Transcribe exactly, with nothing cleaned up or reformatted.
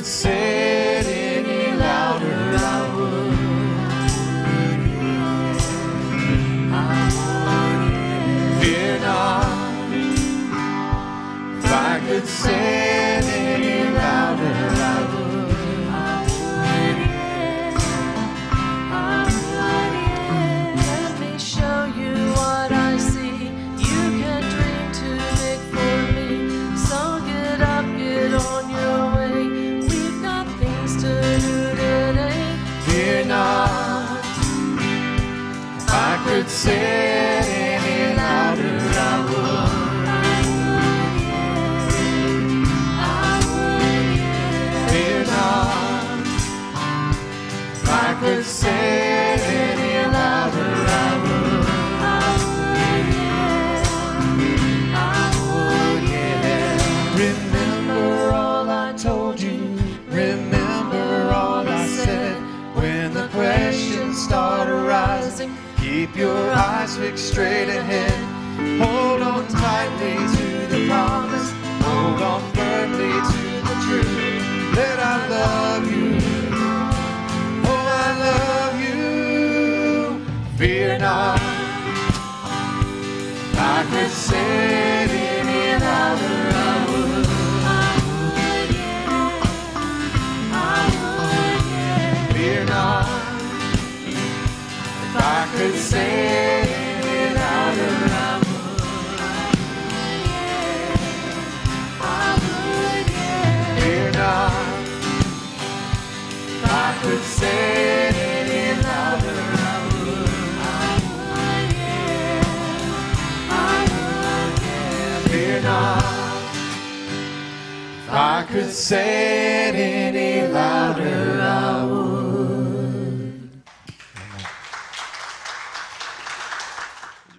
could say it any louder, I would. Fear not. If I could say it any louder, I would. Let me show you what I see. You can't dream too big for me. So get up, get on your way. We've got things to do today. Fear not. If I could say it any louder, I would. If I could say it any louder, I would. I would, yeah. I would, yeah. Remember all I told you. Remember all I said. When the questions start arising, keep your eyes fixed straight ahead. Hold on tightly to the promise. Hold on firmly to the truth. That I love you. Fear not. If I could say it any louder, I would. I would. Fear not. If I could say it any louder, I would. I would. Fear not. If I could say it any louder, I would. Fear not. If I could say it any louder.